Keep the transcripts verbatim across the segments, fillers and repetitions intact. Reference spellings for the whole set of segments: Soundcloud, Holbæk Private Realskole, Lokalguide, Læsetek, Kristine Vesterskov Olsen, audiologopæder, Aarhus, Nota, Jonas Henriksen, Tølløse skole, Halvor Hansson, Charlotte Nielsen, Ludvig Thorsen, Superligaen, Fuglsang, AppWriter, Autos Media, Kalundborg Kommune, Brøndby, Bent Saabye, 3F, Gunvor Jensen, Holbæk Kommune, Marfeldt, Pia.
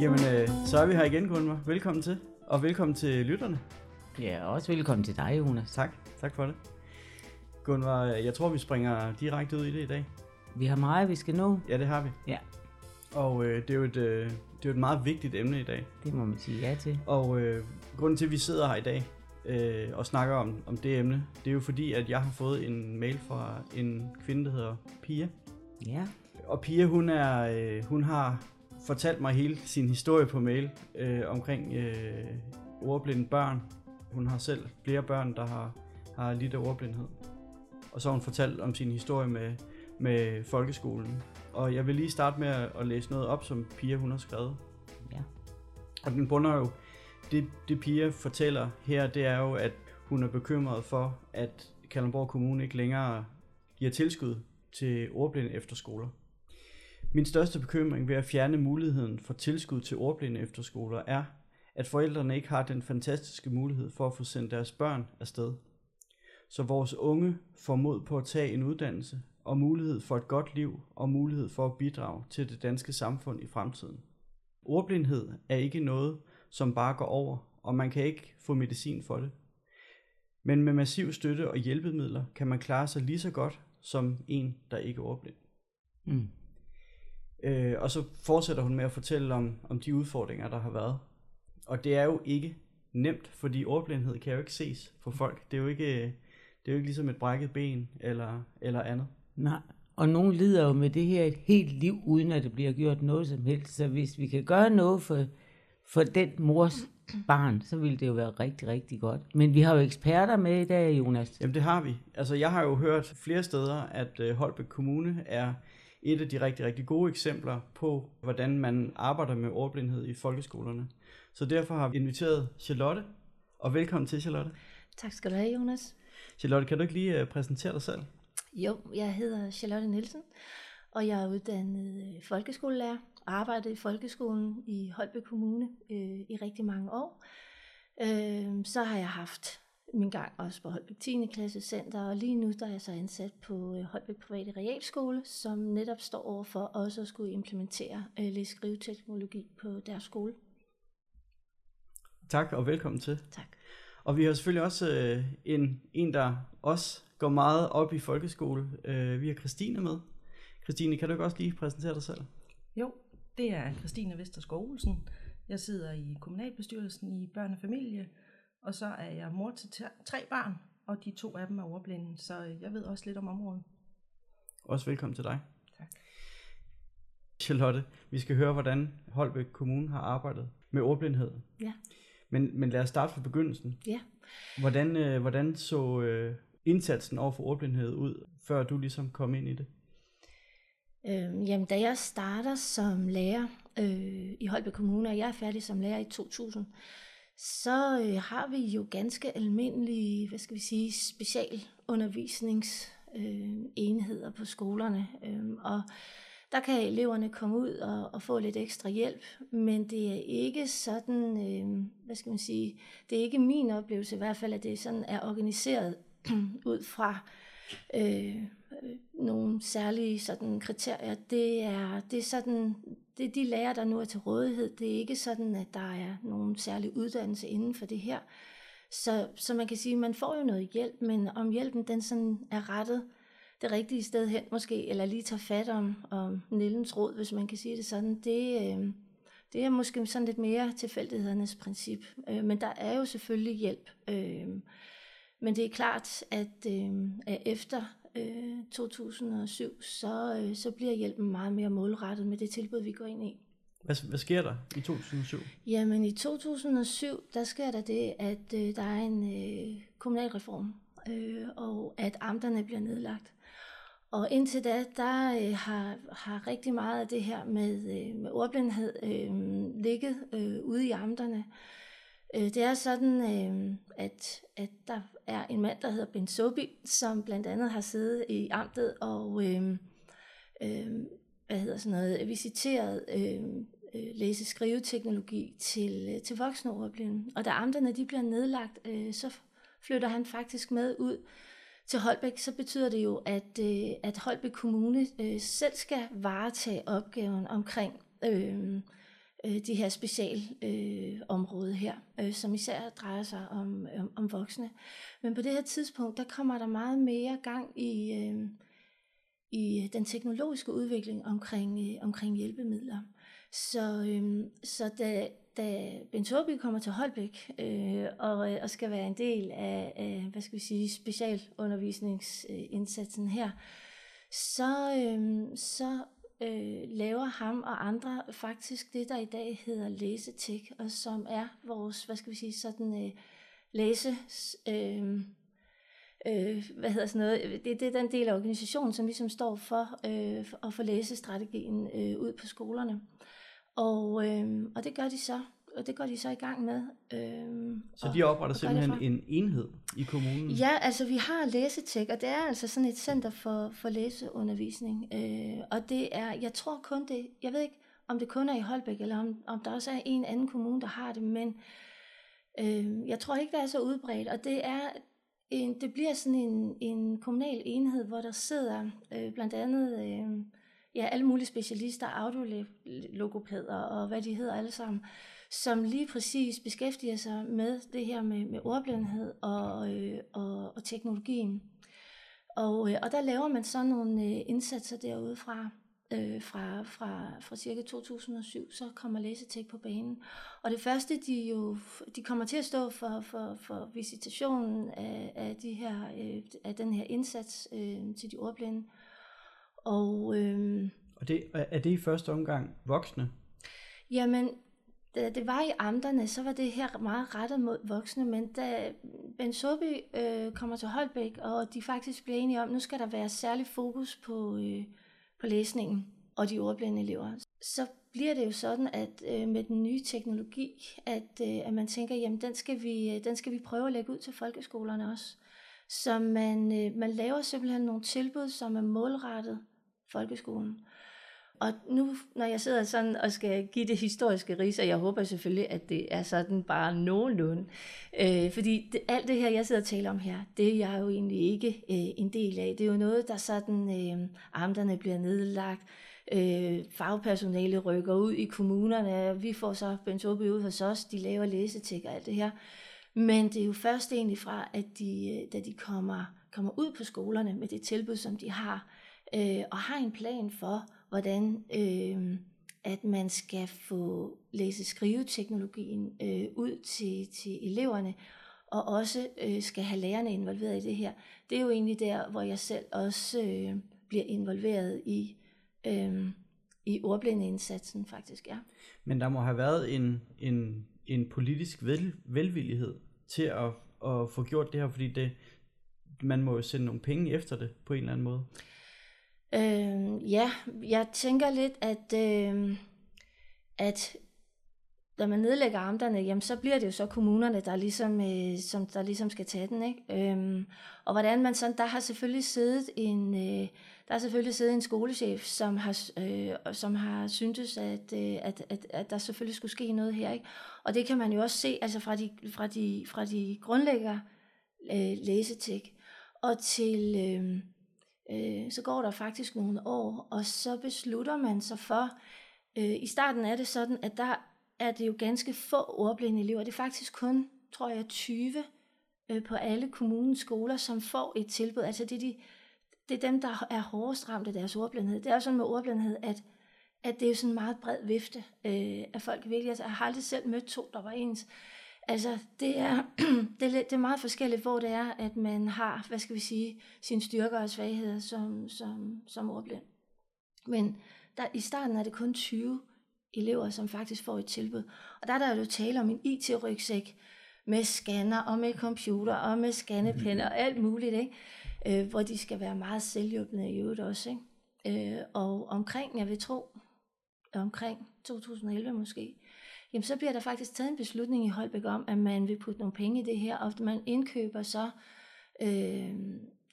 Jamen, så er vi her igen, Gunvor. Velkommen til, og velkommen til lytterne. Ja, også velkommen til dig, Jonas. Tak, tak for det. Gunvor, jeg tror, vi springer direkte ud i det i dag. Vi har meget, vi skal nå. Ja, det har vi. Ja. Og øh, det, er jo et, øh, det er jo et meget vigtigt emne i dag. Det må man sige ja til. Og øh, grunden til, at vi sidder her i dag øh, og snakker om, om det emne, det er jo fordi, at jeg har fået en mail fra en kvinde, der hedder Pia. Ja. Og Pia, hun, er, øh, hun har fortalt mig hele sin historie på mail øh, omkring øh, ordblinde børn. Hun har selv flere børn, der har, har lidt af ordblindhed. Og så har hun fortalt om sin historie med, med folkeskolen. Og jeg vil lige starte med at læse noget op, som Pia hun har skrevet. Ja. Og den bunder jo, det, det Pia fortæller her, det er jo, at hun er bekymret for, at Kalundborg Kommune ikke længere giver tilskud til ordblinde efterskoler. Min største bekymring ved at fjerne muligheden for tilskud til ordblinde efterskoler er, at forældrene ikke har den fantastiske mulighed for at få sendt deres børn afsted. Så vores unge får mod på at tage en uddannelse, og mulighed for et godt liv og mulighed for at bidrage til det danske samfund i fremtiden. Ordblindhed er ikke noget, som bare går over, og man kan ikke få medicin for det. Men med massiv støtte og hjælpemidler kan man klare sig lige så godt som en, der ikke er ordblind. Mm. Øh, og så fortsætter hun med at fortælle om, om de udfordringer, der har været. Og det er jo ikke nemt, fordi ordblindhed kan jo ikke ses for folk. Det er jo ikke, det er jo ikke ligesom et brækket ben eller, eller andet. Nej, og nogen lider jo med det her et helt liv, uden at det bliver gjort noget som helst. Så hvis vi kan gøre noget for, for den mors barn, så ville det jo være rigtig, rigtig godt. Men vi har jo eksperter med i dag, Jonas. Jamen det har vi. Altså jeg har jo hørt flere steder, at øh, Holbæk Kommune er et af de rigtig, rigtig gode eksempler på, hvordan man arbejder med ordblindhed i folkeskolerne. Så derfor har vi inviteret Charlotte, og velkommen til, Charlotte. Tak skal du have, Jonas. Charlotte, kan du ikke lige øh, præsentere dig selv? Jo, jeg hedder Charlotte Nielsen, og jeg er uddannet folkeskolelærer og arbejder i folkeskolen i Holbæk Kommune øh, i rigtig mange år. Øh, så har jeg haft min gang også på Holbæk tiende klasse center, og lige nu der er jeg så ansat på Holbæk Private Realskole, som netop står over for også at skulle implementere øh, læse-skriveteknologi på deres skole. Tak og velkommen til. Tak. Og vi har selvfølgelig også øh, en, en, der også går meget op i folkeskole. Øh, vi har Kristine med. Kristine, kan du også lige præsentere dig selv? Jo, det er Kristine Vesterskov Olsen. Jeg sidder i kommunalbestyrelsen i børn og familie, og så er jeg mor til tre barn, og de to af dem er ordblinde, så jeg ved også lidt om området. Også velkommen til dig. Tak. Charlotte, vi skal høre, hvordan Holbæk Kommune har arbejdet med ordblindhed. Ja. Men, men lad os starte fra begyndelsen. Ja. Hvordan, øh, hvordan så øh, indsatsen over for ordblindhed ud, før du ligesom kom ind i det? Øh, jamen, da jeg starter som lærer øh, i Holbæk Kommune, og jeg er færdig som lærer i to tusind, så øh, har vi jo ganske almindelige, hvad skal vi sige, specialundervisningsenheder øh, på skolerne, øh, og der kan eleverne komme ud og, og få lidt ekstra hjælp, men det er ikke sådan, øh, hvad skal man sige, det er ikke min oplevelse i hvert fald, at det sådan er organiseret ud fra øh, nogle særlige sådan kriterier. Det er, det er sådan, det er de lærere, der nu er til rådighed. Det er ikke sådan, at der er nogen særlig uddannelse inden for det her. Så, så man kan sige, at man får jo noget hjælp, men om hjælpen den sådan er rettet det rigtige sted hen måske, eller lige tager fat om, om nældens rod, hvis man kan sige det sådan, det, øh, det er måske sådan lidt mere tilfældighedernes princip. Øh, men der er jo selvfølgelig hjælp. Øh, Men det er klart, at øh, efter øh, to tusind og syv, så, øh, så bliver hjælpen meget mere målrettet med det tilbud, vi går ind i. Hvad, hvad sker der i to tusind og syv? Jamen i to tusind og syv, der sker der det, at øh, der er en øh, kommunalreform, øh, og at amterne bliver nedlagt. Og indtil da, der øh, har, har rigtig meget af det her med, øh, med ordblindhed øh, ligget øh, ude i amterne. Det er sådan, øh, at, at der er en mand, der hedder Bent Saabye, som blandt andet har siddet i amtet og øh, øh, hvad hedder sådan noget, visiteret øh, læse-skriveteknologi til, til voksne ordblinde. Og da amterne de bliver nedlagt, øh, så flytter han faktisk med ud til Holbæk. Så betyder det jo, at, øh, at Holbæk Kommune øh, selv skal varetage opgaven omkring øh, de her specialområde øh, her, øh, som især drejer sig om, om, om voksne. Men på det her tidspunkt, der kommer der meget mere gang i, øh, i den teknologiske udvikling omkring, øh, omkring hjælpemidler. Så, øh, så da, da Bent Saabye kommer til Holbæk øh, og, øh, og skal være en del af, af hvad skal vi sige, specialundervisningsindsatsen her, så, øh, så Øh, laver ham og andre faktisk det, der i dag hedder Læsetek, og som er vores, hvad skal vi sige, sådan øh, læse, øh, øh, hvad hedder sådan noget, det, det er den del af organisationen, som ligesom står for øh, at få læsestrategien øh, ud på skolerne. Og, øh, og det gør de så, og det går de så i gang med. Øh, så de opretter simpelthen en enhed i kommunen? Ja, altså vi har Læsetek, og det er altså sådan et center for, for læseundervisning. Øh, og det er, jeg tror kun det, jeg ved ikke, om det kun er i Holbæk, eller om, om der også er en anden kommune, der har det, men øh, jeg tror ikke, det er så udbredt. Og det er en, det bliver sådan en, en kommunal enhed, hvor der sidder øh, blandt andet... Øh, ja, alle mulige specialister, audiologopæder og hvad de hedder alle sammen, som lige præcis beskæftiger sig med det her med, med ordblindhed og, øh, og, og teknologien. Og, øh, og der laver man så nogle øh, indsatser derudefra. Øh, fra, fra, fra cirka to tusind og syv, så kommer Læsetek på banen. Og det første, de jo de kommer til at stå for, for, for visitationen af, af, de her, øh, af den her indsats øh, til de ordblinde. Og, øhm, og det, er det i første omgang voksne? Jamen, da det var i amterne, så var det her meget rettet mod voksne, men da Bent Saabye øh, kommer til Holbæk, og de faktisk bliver enige om, nu skal der være særlig fokus på, øh, på læsningen og de ordblinde elever, så bliver det jo sådan, at øh, med den nye teknologi, at, øh, at man tænker, jamen den skal, vi, den skal vi prøve at lægge ud til folkeskolerne også. Så man, øh, man laver simpelthen nogle tilbud, som er målrettet folkeskolen. Og nu, når jeg sidder sådan og skal give det historiske ris, og jeg håber selvfølgelig, at det er sådan bare nogenlunde. Øh, fordi det, alt det her, jeg sidder og taler om her, det er jeg jo egentlig ikke øh, en del af. Det er jo noget, der sådan, øh, amterne bliver nedlagt, øh, fagpersonale rykker ud i kommunerne, vi får så Bent Saabye ud hos os, de laver læsetik og alt det her. Men det er jo først egentlig fra, at de, da de kommer, kommer ud på skolerne med det tilbud, som de har, øh, og har en plan for, hvordan øh, at man skal få læse-skrive-teknologien øh, ud til, til eleverne, og også øh, skal have lærerne involveret i det her. Det er jo egentlig der, hvor jeg selv også øh, bliver involveret i, øh, i ordblindeindsatsen faktisk. Ja. Men der må have været en... en en politisk vel, velvillighed til at, at få gjort det her, fordi det, man må jo sende nogle penge efter det på en eller anden måde. Øh, ja, jeg tænker lidt, at, øh, at når man nedlægger amterne, jamen, så bliver det jo så kommunerne, der ligesom, øh, som, der ligesom skal tage den. Ikke? Øh, og hvordan man sådan, der har selvfølgelig siddet en, øh, der har selvfølgelig siddet en skolechef, som har, øh, som har syntes, at, øh, at, at, at der selvfølgelig skulle ske noget her. Ikke? Og det kan man jo også se altså fra de, fra de, fra de grundlægger øh, Læsetek. Og til, øh, øh, så går der faktisk nogle år, og så beslutter man sig for, øh, i starten er det sådan, at der er det jo ganske få ordblinde elever. Det er faktisk kun, tror jeg, tyve øh, på alle kommunens skoler, som får et tilbud. Altså det er, de, det er dem, der er hårdest ramt af deres ordblindhed. Det er jo sådan med ordblindhed, at, at det er jo sådan en meget bred vifte øh, af folk. Jeg har aldrig selv mødt to, der var ens. Altså det er, det er, det er meget forskelligt, hvor det er, at man har, hvad skal vi sige, sine styrker og svagheder som, som, som ordblind. Men der, i starten er det kun tyve elever, som faktisk får et tilbud. Og der er der jo tale om en I T-rygsæk med scanner og med computer og med scannepenner og alt muligt. Ikke? øh, hvor de skal være meget selvhjulpne i øvrigt også, ikke? Øh, og omkring, jeg vil tro, omkring to tusind og elleve måske, jamen så bliver der faktisk taget en beslutning i Holbæk om, at man vil putte nogle penge i det her, og man indkøber så øh,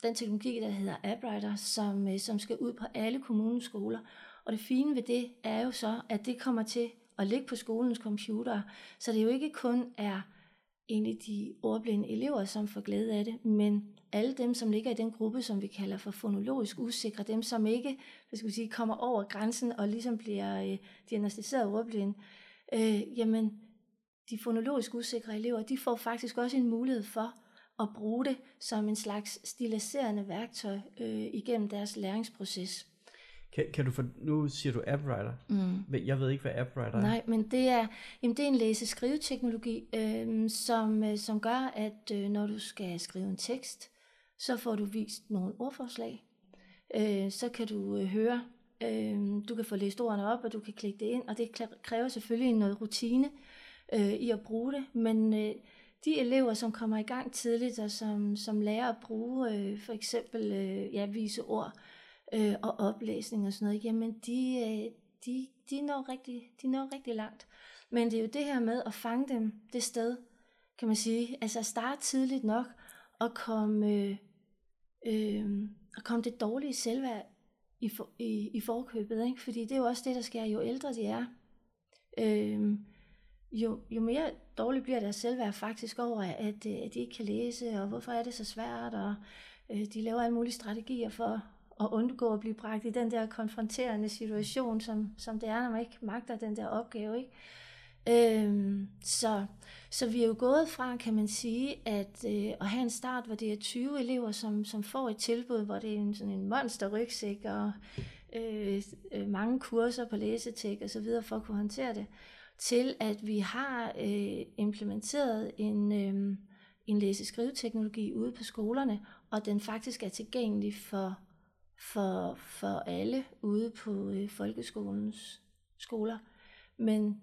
den teknologi, der hedder AppWriter, som, øh, som skal ud på alle kommunens skoler. Og det fine ved det er jo så, at det kommer til at ligge på skolens computer, så det jo ikke kun er egentlig de ordblinde elever, som får glæde af det, men alle dem, som ligger i den gruppe, som vi kalder for fonologisk usikre, dem, som ikke hvad skal vi sige, kommer over grænsen og ligesom bliver øh, diagnostiseret ordblinde, øh, jamen de fonologisk usikre elever, de får faktisk også en mulighed for at bruge det som en slags stiliserende værktøj øh, igennem deres læringsproces. Kan, kan du for, nu siger du AppWriter. Mm. Jeg ved ikke, hvad AppWriter er. Nej, men det er, jamen det er en læse-skrive-teknologi, øh, som, øh, som gør, at øh, når du skal skrive en tekst, så får du vist nogle ordforslag. Øh, så kan du øh, høre, øh, du kan få læst ordene op, og du kan klikke det ind, og det kræver selvfølgelig noget rutine øh, i at bruge det, men øh, de elever, som kommer i gang tidligt, og som, som lærer at bruge øh, for eksempel øh, ja, vise ord, Øh, og oplæsning og sådan noget, jamen de, øh, de, de, når rigtig, de når rigtig langt. Men det er jo det her med at fange dem det sted, kan man sige. Altså starte tidligt nok og komme, øh, øh, komme det dårlige selvværd i, for, i, i forkøbet. Ikke? Fordi det er jo også det, der sker, jo ældre de er. Øh, jo, jo mere dårligt bliver deres selvværd faktisk over, at, at de ikke kan læse, og hvorfor er det så svært, og øh, de laver alle mulige strategier for og undgå at blive bragt i den der konfronterende situation, som, som det er, når man ikke magter den der opgave. Ikke? Øhm, så, så vi er jo gået fra, kan man sige, at, øh, at have en start, hvor det er tyve elever, som, som får et tilbud, hvor det er en, sådan en monsterrygsæk, og øh, øh, mange kurser på Læsetek og så videre for at kunne håndtere det, til at vi har øh, implementeret en, øh, en læse-skrive-teknologi ude på skolerne, og den faktisk er tilgængelig for For, for alle ude på øh, folkeskolens skoler. Men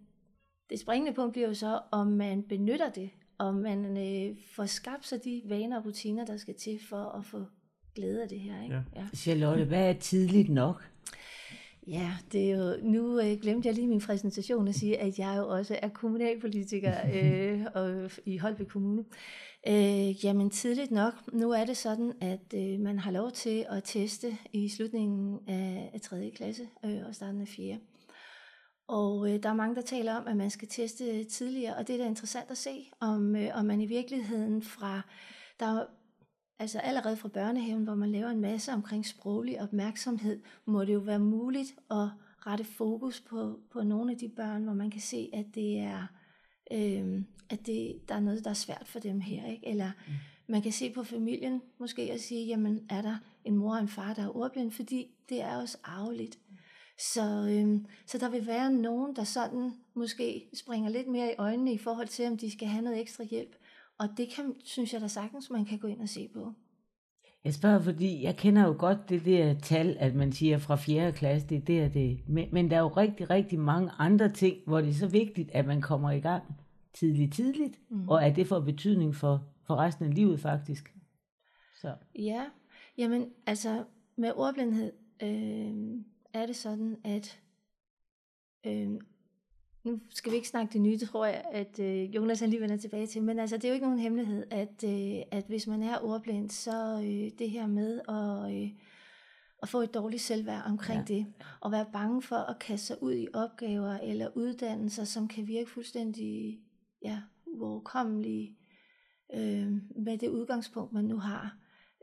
det springende punkt bliver jo så, om man benytter det, om man øh, får skabt sig de vaner og rutiner, der skal til for at få glæde af det her. Ikke? Ja. Ja. Charlotte, hvad er tidligt nok? Ja, det er jo, nu øh, glemte jeg lige min præsentation at sige, at jeg jo også er kommunalpolitiker øh, og, i Holbæk Kommune. Øh, jamen tidligt nok, nu er det sådan, at øh, man har lov til at teste i slutningen af, af tredje klasse øh, og starten af fjerde. Og øh, der er mange, der taler om, at man skal teste tidligere, og det er da interessant at se, om, øh, om man i virkeligheden fra... Der Altså allerede fra børnehaven, hvor man laver en masse omkring sproglig opmærksomhed, må det jo være muligt at rette fokus på, på nogle af de børn, hvor man kan se, at det er, øh, at det, der er noget, der er svært for dem her. Ikke? Eller mm. man kan se på familien måske og sige, jamen er der en mor og en far, der er ordblind, fordi det er også arveligt. Så, øh, så der vil være nogen, der sådan måske springer lidt mere i øjnene i forhold til, om de skal have noget ekstra hjælp. Og det kan, synes jeg da sagtens, man kan gå ind og se på. Jeg spørger, fordi jeg kender jo godt det der tal, at man siger fra fjerde klasse, det er det og det. Men, men der er jo rigtig, rigtig mange andre ting, hvor det er så vigtigt, at man kommer i gang tidligt, tidligt. Mm. Og at det får betydning for, for resten af livet faktisk. Så. Ja, jamen altså med ordblindhed øh, er det sådan, at... Øh, Nu skal vi ikke snakke det nye, tror jeg, at øh, Jonas han lige vender tilbage til. Men altså, det er jo ikke nogen hemmelighed, at, øh, at hvis man er ordblind, så øh, det her med at, øh, at få et dårligt selvværd omkring ja. det. Og være bange for at kaste sig ud i opgaver eller uddannelser, som kan virke fuldstændig ja, uoverkommelige øh, med det udgangspunkt, man nu har.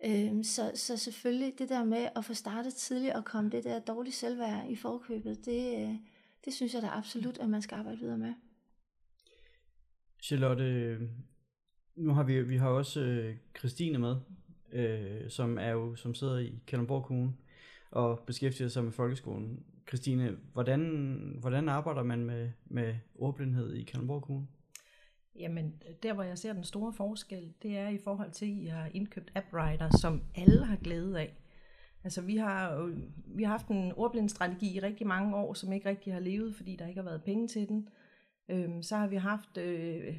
Øh, så, så selvfølgelig det der med at få startet tidligt og komme det der dårlige selvværd i forkøbet, det øh, Det synes jeg da absolut, at man skal arbejde videre med. Charlotte, nu har vi, vi har også Kristine med, øh, som, er jo, som sidder i Kalundborg Kommune og beskæftiger sig med folkeskolen. Kristine, hvordan, hvordan arbejder man med, med ordblindhed i Kalundborg Kommune? Jamen, der hvor jeg ser den store forskel, det er i forhold til, at I har indkøbt AppWriter, som alle har glæde af. Altså vi har, vi har haft en ordblindstrategi i rigtig mange år, som ikke rigtig har levet, fordi der ikke har været penge til den. Øhm, så har vi haft øh,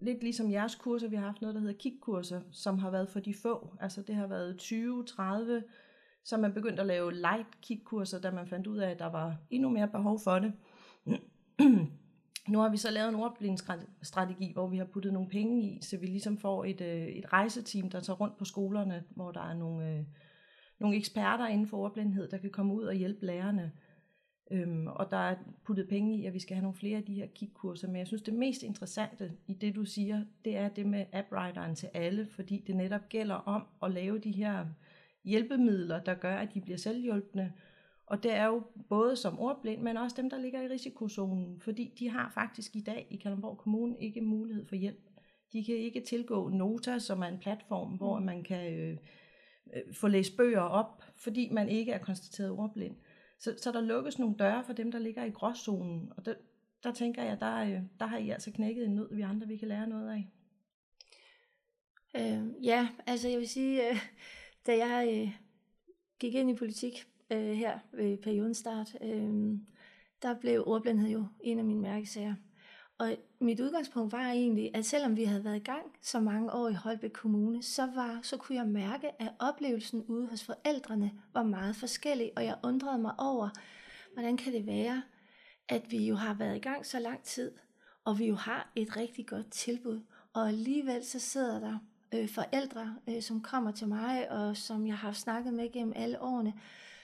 lidt ligesom jeres kurser, vi har haft noget, der hedder kigkurser, som har været for de få. Altså det har været tyve, tredive, så man begyndte at lave light kigkurser, da man fandt ud af, at der var endnu mere behov for det. Nu har vi så lavet en ordblindsstrategi, hvor vi har puttet nogle penge i, så vi ligesom får et, et rejseteam, der tager rundt på skolerne, hvor der er nogle, nogle eksperter inden for ordblindhed, der kan komme ud og hjælpe lærerne. Øhm, og der er puttet penge i, at vi skal have nogle flere af de her kigkurser. Men jeg synes, det mest interessante i det, du siger, det er det med AppWriteren til alle, fordi det netop gælder om at lave de her hjælpemidler, der gør, at de bliver selvhjulpne. Og det er jo både som ordblind, men også dem, der ligger i risikozonen, fordi de har faktisk i dag i Kalundborg Kommune ikke mulighed for hjælp. De kan ikke tilgå Nota, som er en platform, hvor man kan øh, øh, få læst bøger op, fordi man ikke er konstateret ordblind. Så, så der lukkes nogle døre for dem, der ligger i gråzonen, og der, der tænker jeg, der, der har I altså knækket en nød, vi andre vi kan lære noget af. Øh, ja, altså jeg vil sige, øh, da jeg øh, gik ind i politik øh, her ved perioden start, øh, der blev ordblindhed jo en af mine mærkesager. Og mit udgangspunkt var egentlig, at selvom vi havde været i gang så mange år i Holbæk Kommune, så, var, så kunne jeg mærke, at oplevelsen ude hos forældrene var meget forskellig, og jeg undrede mig over, hvordan kan det være, at vi jo har været i gang så lang tid, og vi jo har et rigtig godt tilbud, og alligevel så sidder der øh, forældre, øh, som kommer til mig, og som jeg har snakket med gennem alle årene,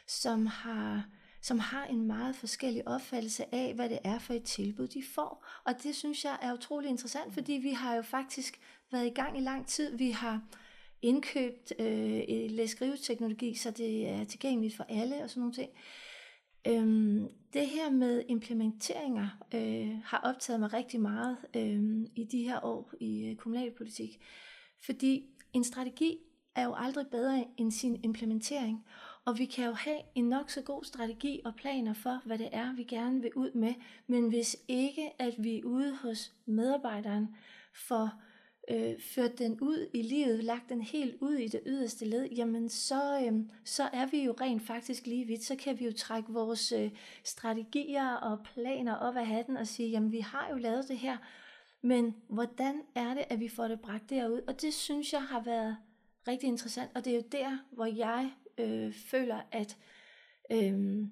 som har... som har en meget forskellig opfattelse af, hvad det er for et tilbud, de får. Og det synes jeg er utrolig interessant, fordi vi har jo faktisk været i gang i lang tid. Vi har indkøbt øh, læs-skrive-teknologi, så det er tilgængeligt for alle og sådan nogle ting. Øhm, det her med implementeringer øh, har optaget mig rigtig meget øh, i de her år i øh, kommunalpolitik. Fordi en strategi er jo aldrig bedre end sin implementering. Og vi kan jo have en nok så god strategi og planer for, hvad det er, vi gerne vil ud med. Men hvis ikke, at vi ude hos medarbejderen får øh, ført den ud i livet, lagt den helt ud i det yderste led, jamen så, øh, så er vi jo rent faktisk lige vidt. Så kan vi jo trække vores øh, strategier og planer op af hatten og sige, jamen vi har jo lavet det her, men hvordan er det, at vi får det bragt derud? Og det synes jeg har været rigtig interessant, og det er jo der, hvor jeg... Øh, føler, at, øh,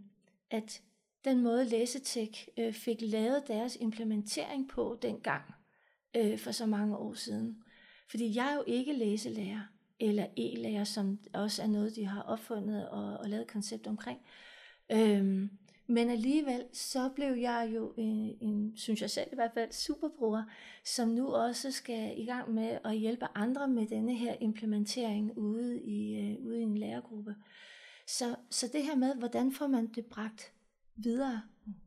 at den måde Læsetek øh, fik lavet deres implementering på dengang øh, for så mange år siden. Fordi jeg er jo ikke læselærer eller e-lærer, som også er noget, de har opfundet og, og lavet koncept omkring. Øh, men alligevel så blev jeg jo en, en, synes jeg selv i hvert fald, superbruger, som nu også skal i gang med at hjælpe andre med denne her implementering ude i, øh, ude i en lærergruppe. Så, så det her med, hvordan får man det bragt videre,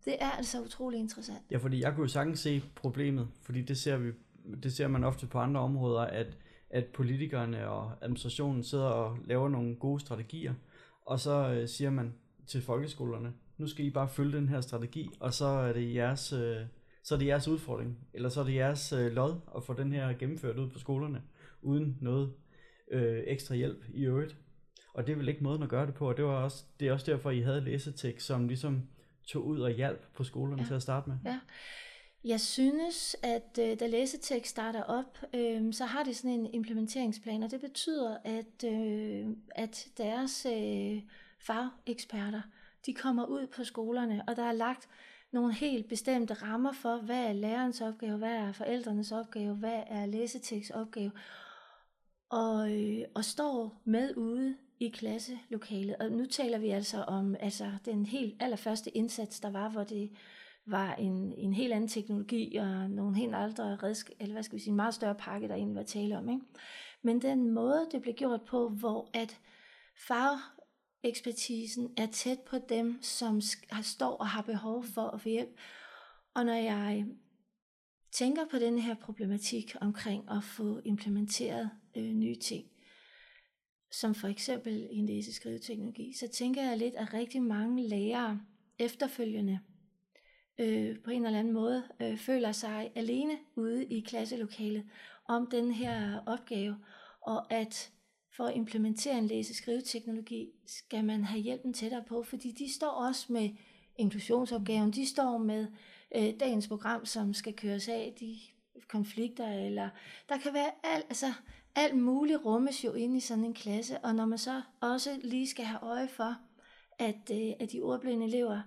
det er altså utrolig interessant. Ja, fordi jeg kunne jo sagtens se problemet, fordi det ser, vi, det ser man ofte på andre områder, at, at politikerne og administrationen sidder og laver nogle gode strategier, og så øh, siger man til folkeskolerne, nu skal I bare følge den her strategi, og så er det jeres, øh, så er det jeres udfordring, eller så er det jeres øh, lod at få den her gennemført ud på skolerne, uden noget øh, ekstra hjælp i øvrigt. Og det er vel ikke måden at gøre det på, og det, var også, det er også derfor, I havde Læsetek, som ligesom tog ud og hjalp på skolerne ja. Til at starte med. Ja. Jeg synes, at øh, da Læsetek starter op, øh, så har det sådan en implementeringsplan, og det betyder, at, øh, at deres øh, fageksperter, de kommer ud på skolerne, og der er lagt nogle helt bestemte rammer for, hvad er lærerens opgave, hvad er forældrenes opgave, hvad er Læseteks opgave, og, øh, og står med ude i klasselokalet. Og nu taler vi altså om altså, den helt allerførste indsats, der var, hvor det var en, en helt anden teknologi og nogle helt andre redskaber, eller hvad skal vi sige, en meget større pakke, der egentlig var tale om. Ikke? Men den måde, det blev gjort på, hvor at far ekspertisen er tæt på dem, som står og har behov for at få hjælp. Og når jeg tænker på den her problematik omkring at få implementeret øh, nye ting, som for eksempel en læseskriveteknologi, så tænker jeg lidt, at rigtig mange lærere efterfølgende øh, på en eller anden måde øh, føler sig alene ude i klasselokalet om den her opgave, og at for at implementere en læse-skrive-teknologi, skal man have hjælpen tættere på, fordi de står også med inklusionsopgaven, de står med øh, dagens program, som skal køres af, de konflikter, eller der kan være alt, altså alt muligt rummes jo inde i sådan en klasse, og når man så også lige skal have øje for, at, øh, at de ordblinde elever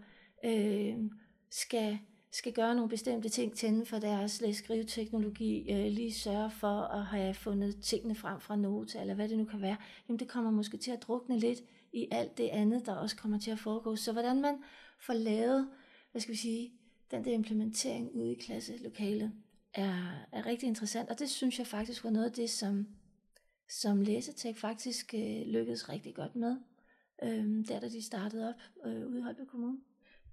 øh, skal, skal gøre nogle bestemte ting, tænde for deres læs-skrive-teknologi, øh, lige sørge for at have fundet tingene frem fra Nota, eller hvad det nu kan være, jamen det kommer måske til at drukne lidt i alt det andet, der også kommer til at foregå. Så hvordan man får lavet, hvad skal vi sige, den der implementering ude i klasselokalet, er, er rigtig interessant, og det synes jeg faktisk var noget af det, som, som Læsetek faktisk øh, lykkedes rigtig godt med, øh, der da de startede op øh, ude i Holbæk Kommune.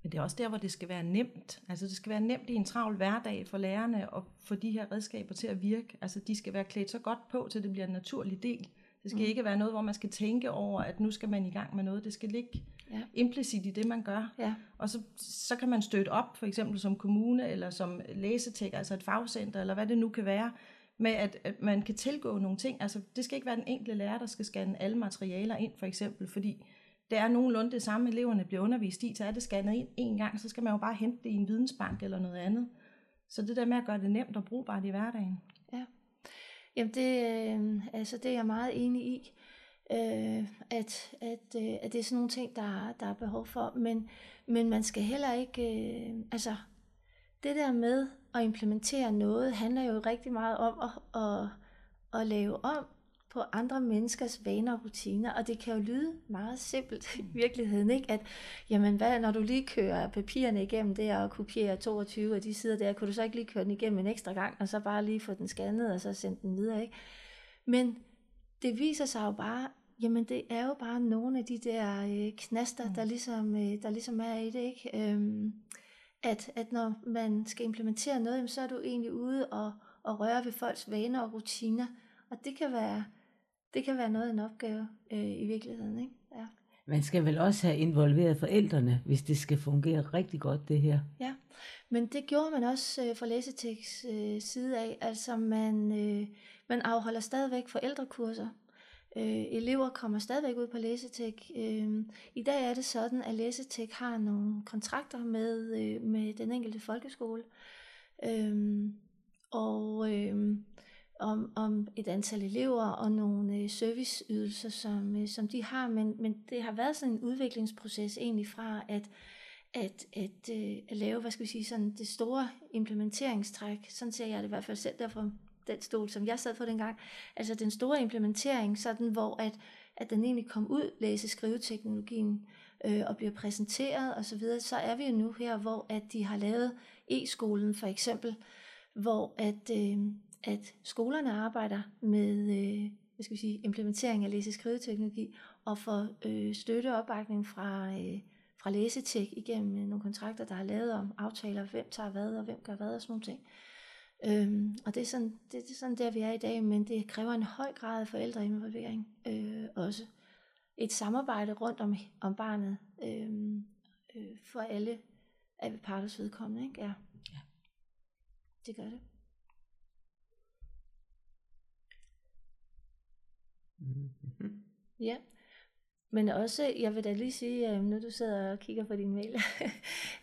Men det er også der, hvor det skal være nemt. Altså det skal være nemt i en travl hverdag for lærerne at få de her redskaber til at virke. Altså de skal være klædt så godt på, til det bliver en naturlig del. Det skal mm. ikke være noget, hvor man skal tænke over, at nu skal man i gang med noget. Det skal ligge ja. implicit i det, man gør. Ja. Og så, så kan man støtte op, for eksempel som kommune eller som Læsetek, altså et fagcenter, eller hvad det nu kan være, med at, at man kan tilgå nogle ting. Altså det skal ikke være den enkelte lærer, der skal scanne alle materialer ind, for eksempel, fordi det er nogenlunde det samme, eleverne bliver undervist i, så er det scannet ind en gang, så skal man jo bare hente det i en vidensbank eller noget andet. Så det der med at gøre det nemt og brugbart i hverdagen. Ja, jamen det, øh, altså det er jeg meget enig i, øh, at, at, øh, at det er sådan nogle ting, der, der er behov for, men, men man skal heller ikke, øh, altså det der med at implementere noget, handler jo rigtig meget om at, at, at lave om på andre menneskers vaner og rutiner, og det kan jo lyde meget simpelt i virkeligheden, ikke? At, jamen hvad, når du lige kører papirerne igennem der og kopierer toogtyve af de sider der, kunne du så ikke lige køre den igennem en ekstra gang, og så bare lige få den scannet, og så sende den videre, ikke? Men det viser sig jo bare, jamen det er jo bare nogle af de der øh, knaster, der ligesom, øh, der ligesom er i det, ikke? Øhm, at, at når man skal implementere noget, jamen, så er du egentlig ude og, og røre ved folks vaner og rutiner, og det kan være Det kan være noget af en opgave øh, i virkeligheden, ikke? Ja. Man skal vel også have involveret forældrene, hvis det skal fungere rigtig godt, det her. Ja, men det gjorde man også øh, fra Læseteks øh, side af. Altså man, øh, man afholder stadigvæk forældrekurser. Øh, elever kommer stadigvæk ud på Læsetek. Øh, I dag er det sådan, at Læsetek har nogle kontrakter med, øh, med den enkelte folkeskole. Øh, og... Øh, Om, om et antal elever og nogle øh, serviceydelser, som, øh, som de har, men, men det har været sådan en udviklingsproces egentlig fra at, at, at, øh, at lave, hvad skal vi sige, sådan det store implementeringstræk, sådan ser jeg det i hvert fald selv der fra den stol, som jeg sad på dengang, altså den store implementering, sådan hvor at, at den egentlig kom ud, læse-skrive-teknologien øh, og bliver præsenteret osv., så, så er vi jo nu her, hvor at de har lavet e-skolen for eksempel, hvor at øh, at skolerne arbejder med øh, hvad skal vi sige, implementering af læse-skrive-teknologi og får øh, støtte og opbakning fra, øh, fra Læsetek igennem øh, nogle kontrakter, der er lavet om aftaler, hvem tager hvad og hvem gør hvad og sådan nogle ting. Øhm, og det er, sådan, det, det er sådan der, vi er i dag, men det kræver en høj grad af forældreinvolvering øh, også. Et samarbejde rundt om, om barnet øh, øh, for alle af parters vedkommende, ikke? Ja. Ja. Det gør det. Mm-hmm. Ja, men også, jeg vil da lige sige, nu du sidder og kigger på din mail,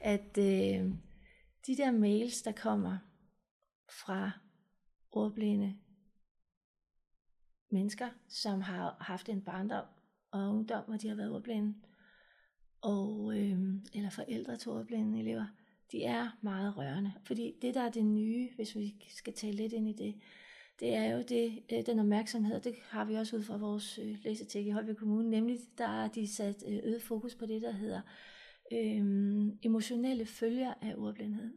at øh, de der mails, der kommer fra ordblinde mennesker, som har haft en barndom og ungdom, hvor de har været ordblinde, og, øh, eller forældre til ordblinde elever, de er meget rørende. Fordi det, der er det nye, hvis vi skal tale lidt ind i det, det er jo det, den opmærksomhed, det har vi også ud fra vores Læsetek i Holbæk Kommune, nemlig der er de sat øget fokus på det, der hedder øhm, emotionelle følger af ordblindhed.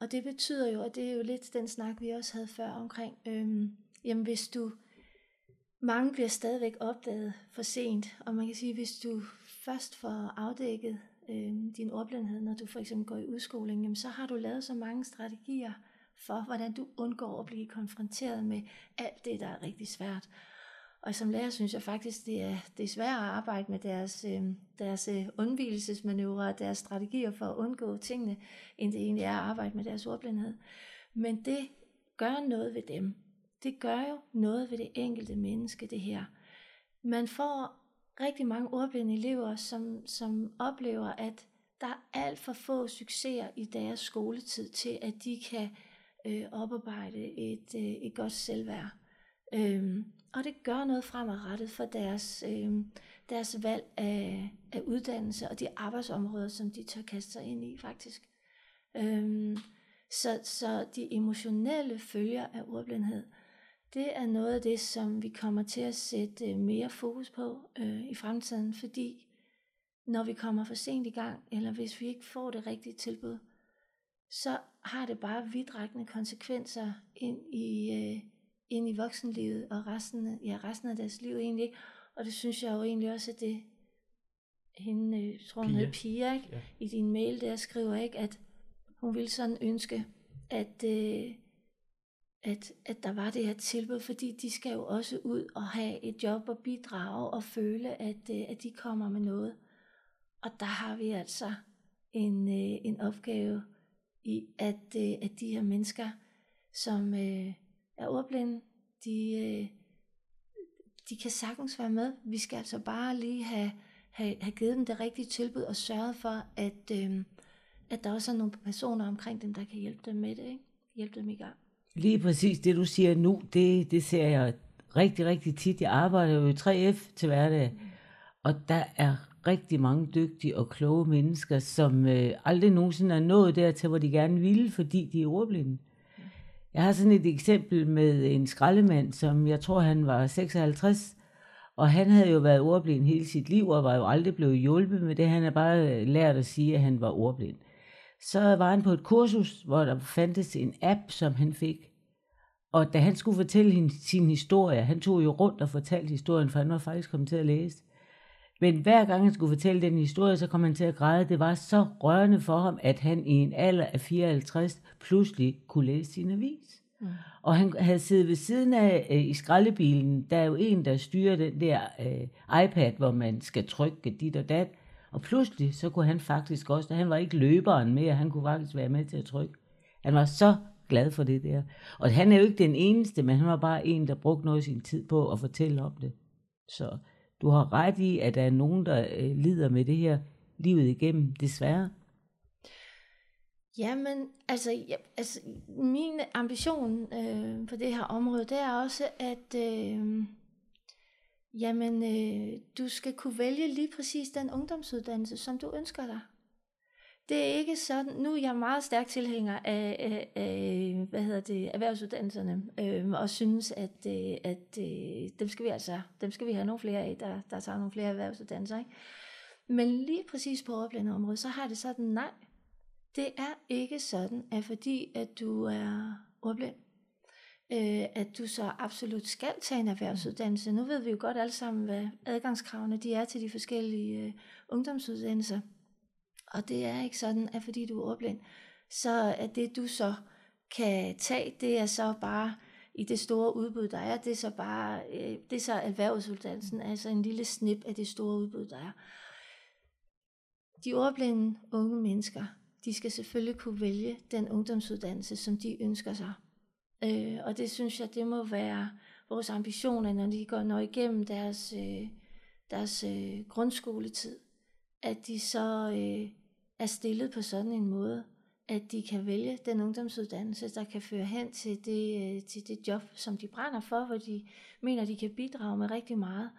Og det betyder jo, og det er jo lidt den snak, vi også havde før omkring, øhm, jamen hvis du, mange bliver stadigvæk opdaget for sent, og man kan sige, hvis du først får afdækket øhm, din ordblindhed, når du for eksempel går i udskoling, jamen så har du lavet så mange strategier, for hvordan du undgår at blive konfronteret med alt det, der er rigtig svært. Og som lærer synes jeg faktisk, det er, det er svært at arbejde med deres, øh, deres undvigelsesmanøvrer og deres strategier for at undgå tingene, end det egentlig er at arbejde med deres ordblindhed. Men det gør noget ved dem. Det gør jo noget ved det enkelte menneske, det her. Man får rigtig mange ordblinde elever, som, som oplever, at der er alt for få succeser i deres skoletid til, at de kan øh, oparbejde et, øh, et godt selvværd. Øhm, og det gør noget fremadrettet for deres, øhm, deres valg af, af uddannelse og de arbejdsområder, som de tør kaste sig ind i faktisk. Øhm, så, så de emotionelle følger af ordblindhed, det er noget af det, som vi kommer til at sætte mere fokus på øh, i fremtiden, fordi når vi kommer for sent i gang, eller hvis vi ikke får det rigtige tilbud, så har det bare vidtrækkende konsekvenser ind i, øh, ind i voksenlivet og resten, ja, resten af deres liv egentlig. Og det synes jeg jo egentlig også, at det hende, øh, tror hun hedder Pia, ikke? Ja. I din mail der skriver, ikke, at hun ville sådan ønske, at... Øh, At, at der var det her tilbud, fordi de skal jo også ud og have et job og bidrage og føle, at, at de kommer med noget. Og der har vi altså en, en opgave i, at, at de her mennesker, som er ordblinde, de, de kan sagtens være med. Vi skal altså bare lige have, have, have givet dem det rigtige tilbud og sørget for, at, at der også er nogle personer omkring dem, der kan hjælpe dem med det, ikke? Hjælpe dem i gang. Lige præcis det, du siger nu, det, det ser jeg rigtig, rigtig tit. Jeg arbejder jo i tre F til hverdag, og der er rigtig mange dygtige og kloge mennesker, som øh, aldrig nogensinde er nået dertil, hvor de gerne ville, fordi de er ordblinde. Jeg har sådan et eksempel med en skraldemand, som jeg tror, han var seksoghalvtreds, og han havde jo været ordblind hele sit liv, og var jo aldrig blevet hjulpet med det. Han havde bare lært at sige, at han var ordblind. Så var han på et kursus, hvor der fandtes en app, som han fik. Og da han skulle fortælle sin historie, han tog jo rundt og fortalte historien, for han var faktisk kommet til at læse. Men hver gang han skulle fortælle den historie, så kom han til at græde. Det var så rørende for ham, at han i en alder af fireoghalvtreds pludselig kunne læse sin avis. Mm. Og han havde siddet ved siden af øh, i skraldebilen. Der er jo en, der styrer den der øh, iPad, hvor man skal trykke dit og dat. Og pludselig, så kunne han faktisk også, han var ikke løberen mere, han kunne faktisk være med til at trykke. Han var så glad for det der. Og han er jo ikke den eneste, men han var bare en, der brugte noget af sin tid på at fortælle om det. Så du har ret i, at der er nogen, der øh, lider med det her livet igennem, desværre. Jamen, altså, ja, altså min ambition øh, på det her område, det er også, at... Øh, Jamen, øh, du skal kunne vælge lige præcis den ungdomsuddannelse, som du ønsker dig. Det er ikke sådan, nu er jeg meget stærk tilhænger af, af, af hvad hedder det, erhvervsuddannelserne, øh, og synes, at, øh, at øh, dem skal vi altså, dem skal vi have nogle flere af, der, der tager nogle flere erhvervsuddannelser, ikke? Men lige præcis på ordblindeområdet, så har det sådan, nej, det er ikke sådan, at fordi at du er ordblind, Øh, at du så absolut skal tage en erhvervsuddannelse. Nu ved vi jo godt alle sammen, hvad adgangskravene de er til de forskellige øh, ungdomsuddannelser. Og det er ikke sådan, at fordi du er ordblind, så at det du så kan tage, det er så bare i det store udbud, der er, det er så bare øh, det er så erhvervsuddannelsen, altså en lille snip af det store udbud, der er. De ordblinde unge mennesker, de skal selvfølgelig kunne vælge den ungdomsuddannelse, som de ønsker sig. Øh, og det synes jeg, det må være vores ambitioner, når de går når igennem deres, øh, deres øh, grundskoletid, at de så øh, er stillet på sådan en måde, at de kan vælge den ungdomsuddannelse, der kan føre hen til det, øh, til det job, som de brænder for, hvor de mener, de kan bidrage med rigtig meget.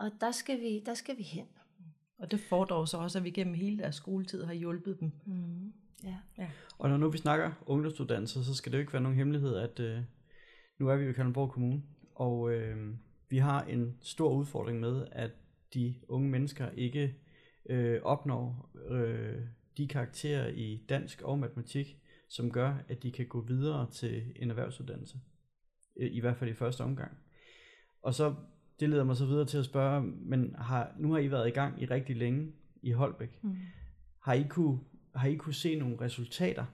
Og der skal vi, der skal vi hen. Og det fordrer så også, at vi gennem hele deres skoletid har hjulpet dem. Mm. Ja. Ja. Og når nu vi snakker ungdomsuddannelser, så skal det jo ikke være nogen hemmelighed, at øh, nu er vi jo i Kalundborg Kommune, og øh, vi har en stor udfordring med, at de unge mennesker ikke øh, opnår øh, de karakterer i dansk og matematik, som gør, at de kan gå videre til en erhvervsuddannelse, i hvert fald i første omgang. Og så, det leder mig så videre til at spørge, men har, nu har I været i gang i rigtig længe i Holbæk. Mm. Har I kunne Har I kunne se nogle resultater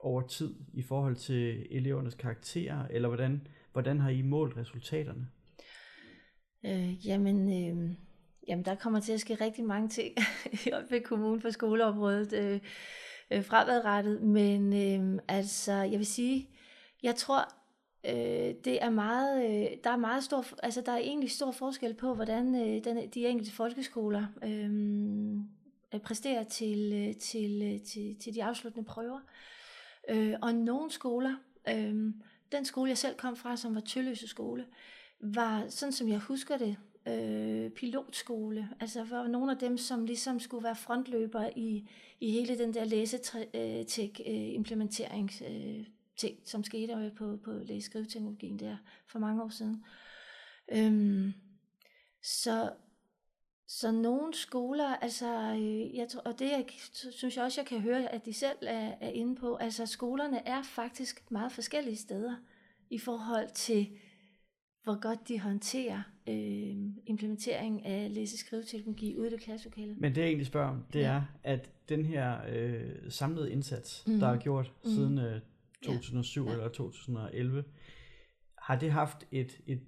over tid i forhold til elevernes karakterer, eller hvordan, hvordan har I målt resultaterne? Øh, jamen, øh, jamen, der kommer til at ske rigtig mange ting i Holbæk Kommune for skoleområdet øh, øh, fremadrettet, men øh, altså, jeg vil sige, jeg tror, øh, det er meget, øh, der er meget stor, altså der er egentlig stor forskel på, hvordan øh, den, de enkelte folkeskoler øh, præsterer til, til, til, til de afsluttende prøver. Øh, og nogle skoler Øhm, den skole, jeg selv kom fra, som var Tølløse skole, var, sådan som jeg husker det, øh, pilotskole. Altså var nogle af dem, som ligesom skulle være frontløbere i, i hele den der læsetek-implementerings øh, øh, ting, som skete på, på læseskriveteknologien der for mange år siden. Øhm, så så nogle skoler, altså, øh, jeg tror, og det jeg, synes jeg også, jeg kan høre, at de selv er, er inde på, altså skolerne er faktisk meget forskellige steder i forhold til, hvor godt de håndterer øh, implementeringen af læseskriveteknologi ude i det klasselokale. Men det jeg egentlig spørger om, det ja. er, at den her øh, samlede indsats, mm. der er gjort mm. siden øh, to tusind og syv ja. eller to tusind og elleve, har det haft et, et,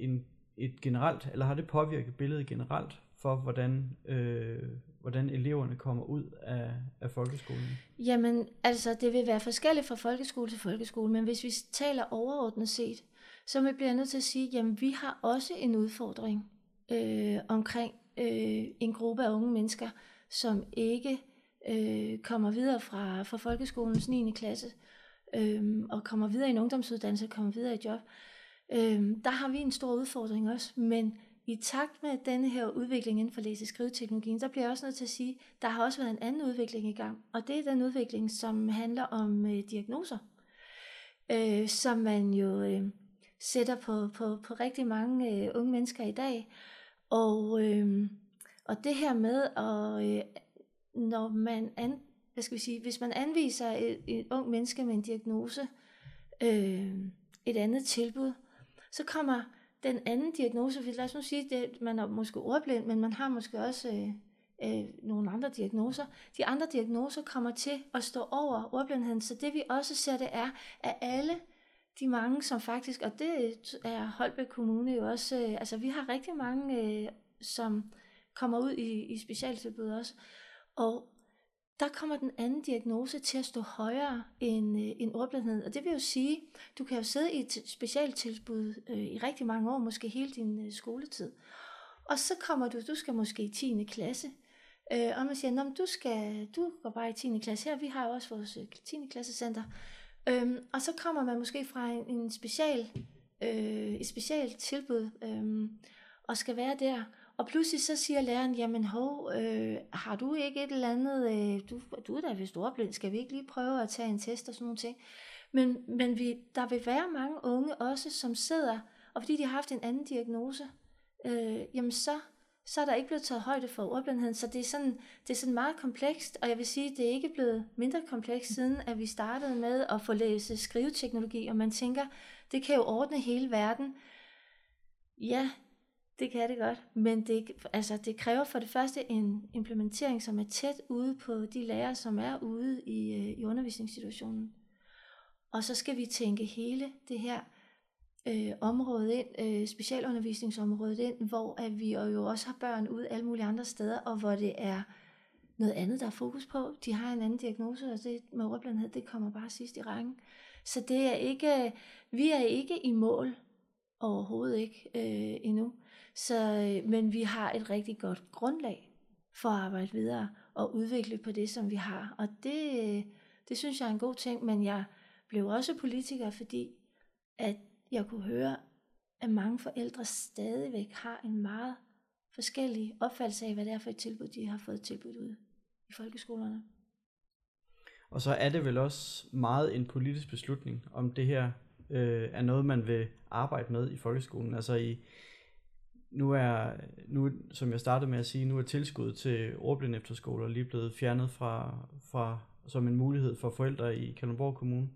et, et generelt, eller har det påvirket billedet generelt for, hvordan, øh, hvordan eleverne kommer ud af, af folkeskolen? Jamen, altså, det vil være forskelligt fra folkeskole til folkeskole, men hvis vi taler overordnet set, så bliver jeg nødt til at sige, jamen, vi har også en udfordring øh, omkring øh, en gruppe af unge mennesker, som ikke øh, kommer videre fra, fra folkeskolens niende klasse, Øhm, og kommer videre i en ungdomsuddannelse, kommer videre i job, øhm, der har vi en stor udfordring også, men i takt med denne her udvikling inden for læseskriveteknologien, der bliver jeg også nødt til at sige, der har også været en anden udvikling i gang, og det er den udvikling, som handler om øh, diagnoser, øh, som man jo øh, sætter på, på, på rigtig mange øh, unge mennesker i dag, og, øh, og det her med, at, øh, når man an Hvad skal vi sige? Hvis man anviser et, et ung menneske med en diagnose øh, et andet tilbud, så kommer den anden diagnose, lad os nu sige, at man er måske ordblind, men man har måske også øh, øh, nogle andre diagnoser. De andre diagnoser kommer til at stå over ordblindheden, så det vi også ser, det er, at alle de mange, som faktisk, og det er Holbæk Kommune jo også, øh, altså vi har rigtig mange, øh, som kommer ud i, i specialtilbud også, og der kommer den anden diagnose til at stå højere end, øh, end ordblindheden. Og det vil jo sige, du kan jo sidde i et specialtilbud øh, i rigtig mange år, måske hele din øh, skoletid. Og så kommer du, du skal måske i tiende klasse, øh, og man siger, du, skal, du går bare i tiende klasse her, vi har jo også vores tiende klassecenter. Øhm, og så kommer man måske fra en, en special, øh, et specialtilbud øh, og skal være der. Og pludselig så siger læreren, jamen hov, øh, har du ikke et eller andet, øh, du, du er da vist ordblind, skal vi ikke lige prøve at tage en test og sådan nogle ting. Men, men vi, der vil være mange unge også, som sidder, og fordi de har haft en anden diagnose, øh, jamen så, så er der ikke blevet taget højde for ordblindheden. Så det er, sådan, det er sådan meget komplekst, og jeg vil sige, det er ikke blevet mindre komplekst, siden at vi startede med at få læse-skriveteknologi, og man tænker, det kan jo ordne hele verden. Ja, det kan det godt, men det, altså det kræver for det første en implementering, som er tæt ude på de lærere, som er ude i, i undervisningssituationen. Og så skal vi tænke hele det her øh, område ind, øh, specialundervisningsområdet ind, hvor at vi jo også har børn ude alle mulige andre steder, og hvor det er noget andet, der er fokus på. De har en anden diagnose, og det med ordblindhed, det kommer bare sidst i rækken. Så det er ikke, vi er ikke i mål overhovedet ikke øh, endnu. Så, men vi har et rigtig godt grundlag for at arbejde videre og udvikle på det, som vi har. Og det, det synes jeg er en god ting, men jeg blev også politiker, fordi at jeg kunne høre, at mange forældre stadigvæk har en meget forskellig opfattelse af, hvad det er for et tilbud, de har fået tilbudt ud i folkeskolerne. Og så er det vel også meget en politisk beslutning, om det her øh, er noget, man vil arbejde med i folkeskolen. Altså i Nu er, nu, som jeg startede med at sige, nu er tilskud til ordblindefterskoler lige blevet fjernet fra, fra, som en mulighed for forældre i Kalundborg Kommune.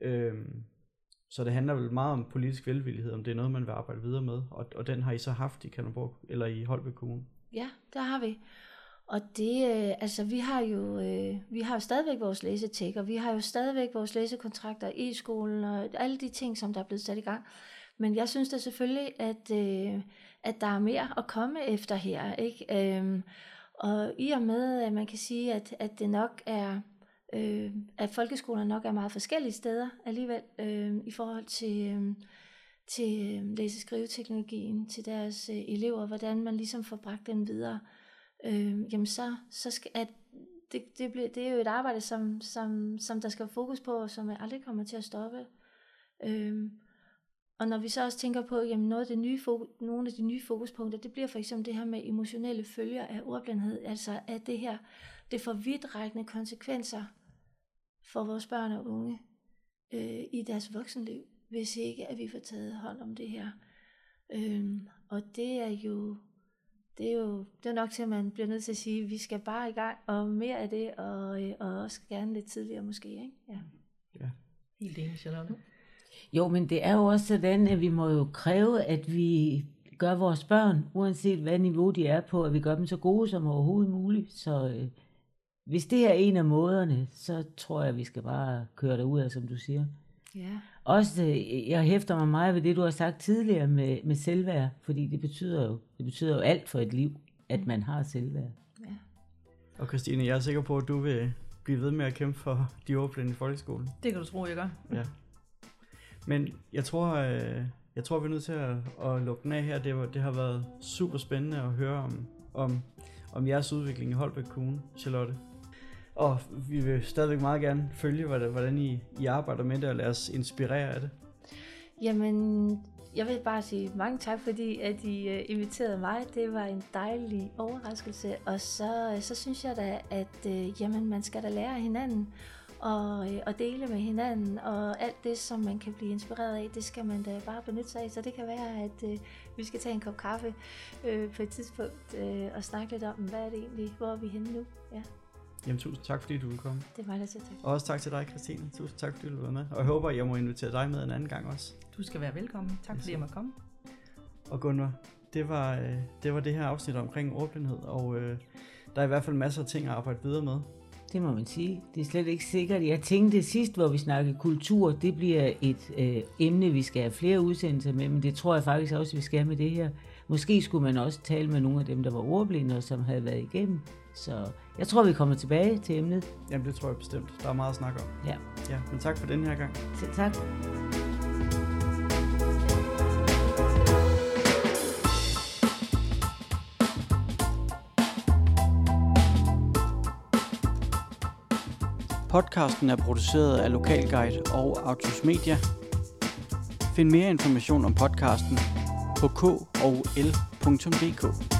Øhm, så det handler vel meget om politisk velvillighed, om det er noget, man vil arbejde videre med, og, og den har I så haft i Kalundborg, eller i Holbæk Kommune. Ja, der har vi. Og det, øh, altså vi har jo, øh, vi har jo stadigvæk vores læsetek, og vi har jo stadigvæk vores læsekontrakter i skolen, og alle de ting, som der er blevet sat i gang. Men jeg synes da selvfølgelig, at, øh, at der er mere at komme efter her, ikke? Øhm, og i og med, at man kan sige, at, at det nok er, øh, at folkeskoler nok er meget forskellige steder alligevel øh, i forhold til, øh, til læseskriveteknologien, til deres øh, elever, hvordan man ligesom får bragt den videre, øh, jamen så, så skal, at det, det, det er jo et arbejde, som, som, som der skal fokus på, og som aldrig kommer til at stoppe. Øhm, og når vi så også tænker på, jamen noget af det nye fokus, nogle af de nye fokuspunkter, det bliver for eksempel det her med emotionelle følger af ordblindhed, altså at det her, det får vidtrækkende konsekvenser for vores børn og unge øh, i deres voksenliv, hvis ikke at vi får taget hånd om det her. Øhm, og det er jo det er jo det er nok til, at man bliver nødt til at sige, at vi skal bare i gang, og mere af det, og, øh, og også gerne lidt tidligere måske, ikke? Ja. Ja. Helt enig, Charlotte. Jo, men det er jo også sådan, at vi må jo kræve, at vi gør vores børn, uanset hvad niveau de er på, at vi gør dem så gode som overhovedet muligt. Så øh, hvis det her er en af måderne, så tror jeg, at vi skal bare køre derud af, som du siger. Ja. Også, jeg hæfter mig meget ved det, du har sagt tidligere med, med selvværd, fordi det betyder, jo, det betyder jo alt for et liv, at man har selvværd. Ja. Og Kristine, jeg er sikker på, at du vil blive ved med at kæmpe for de ordblinde i folkeskolen. Det kan du tro, jeg gør. Ja. Men jeg tror, jeg tror vi er nødt til at, at lukke den af her. Det, var, det har været super spændende at høre om, om, om jeres udvikling i Holbæk Kommune, Charlotte. Og vi vil stadigvæk meget gerne følge, hvordan I, I arbejder med det, og lade os inspirere af det. Jamen, jeg vil bare sige mange tak, fordi at I inviterede mig. Det var en dejlig overraskelse. Og så, så synes jeg da, at øh, jamen, man skal da lære af hinanden, og, øh, og dele med hinanden. Og alt det, som man kan blive inspireret af, det skal man da bare benytte sig af. Så det kan være, at øh, vi skal tage en kop kaffe øh, på et tidspunkt, øh, og snakke lidt om, hvad er det egentlig, hvor er vi henne nu? Ja. Jamen, tusind tak, fordi du ville komme. Det var det, så tak. Og også tak til dig, Kristine. Tusind tak, fordi du ville være med. Og jeg håber, jeg må invitere dig med en anden gang også. Du skal være velkommen. Tak, fordi jeg måtte komme. Og Gunvor, det var, det var det her afsnit omkring ordblindhed, og øh, der er i hvert fald masser af ting at arbejde videre med. Det må man sige. Det er slet ikke sikkert. Jeg tænkte sidst, hvor vi snakkede kultur, det bliver et øh, emne, vi skal have flere udsendelser med, men det tror jeg faktisk også, vi skal med det her. Måske skulle man også tale med nogle af dem, der var ordblinde, og som havde været igennem. Så jeg tror, vi kommer tilbage til emnet. Jamen, det tror jeg bestemt. Der er meget at snakke om. Ja. Ja, men tak for den her gang. Selv tak. Podcasten er produceret af Lokalguide og Autos Media. Find mere information om podcasten på k og l punktum d k.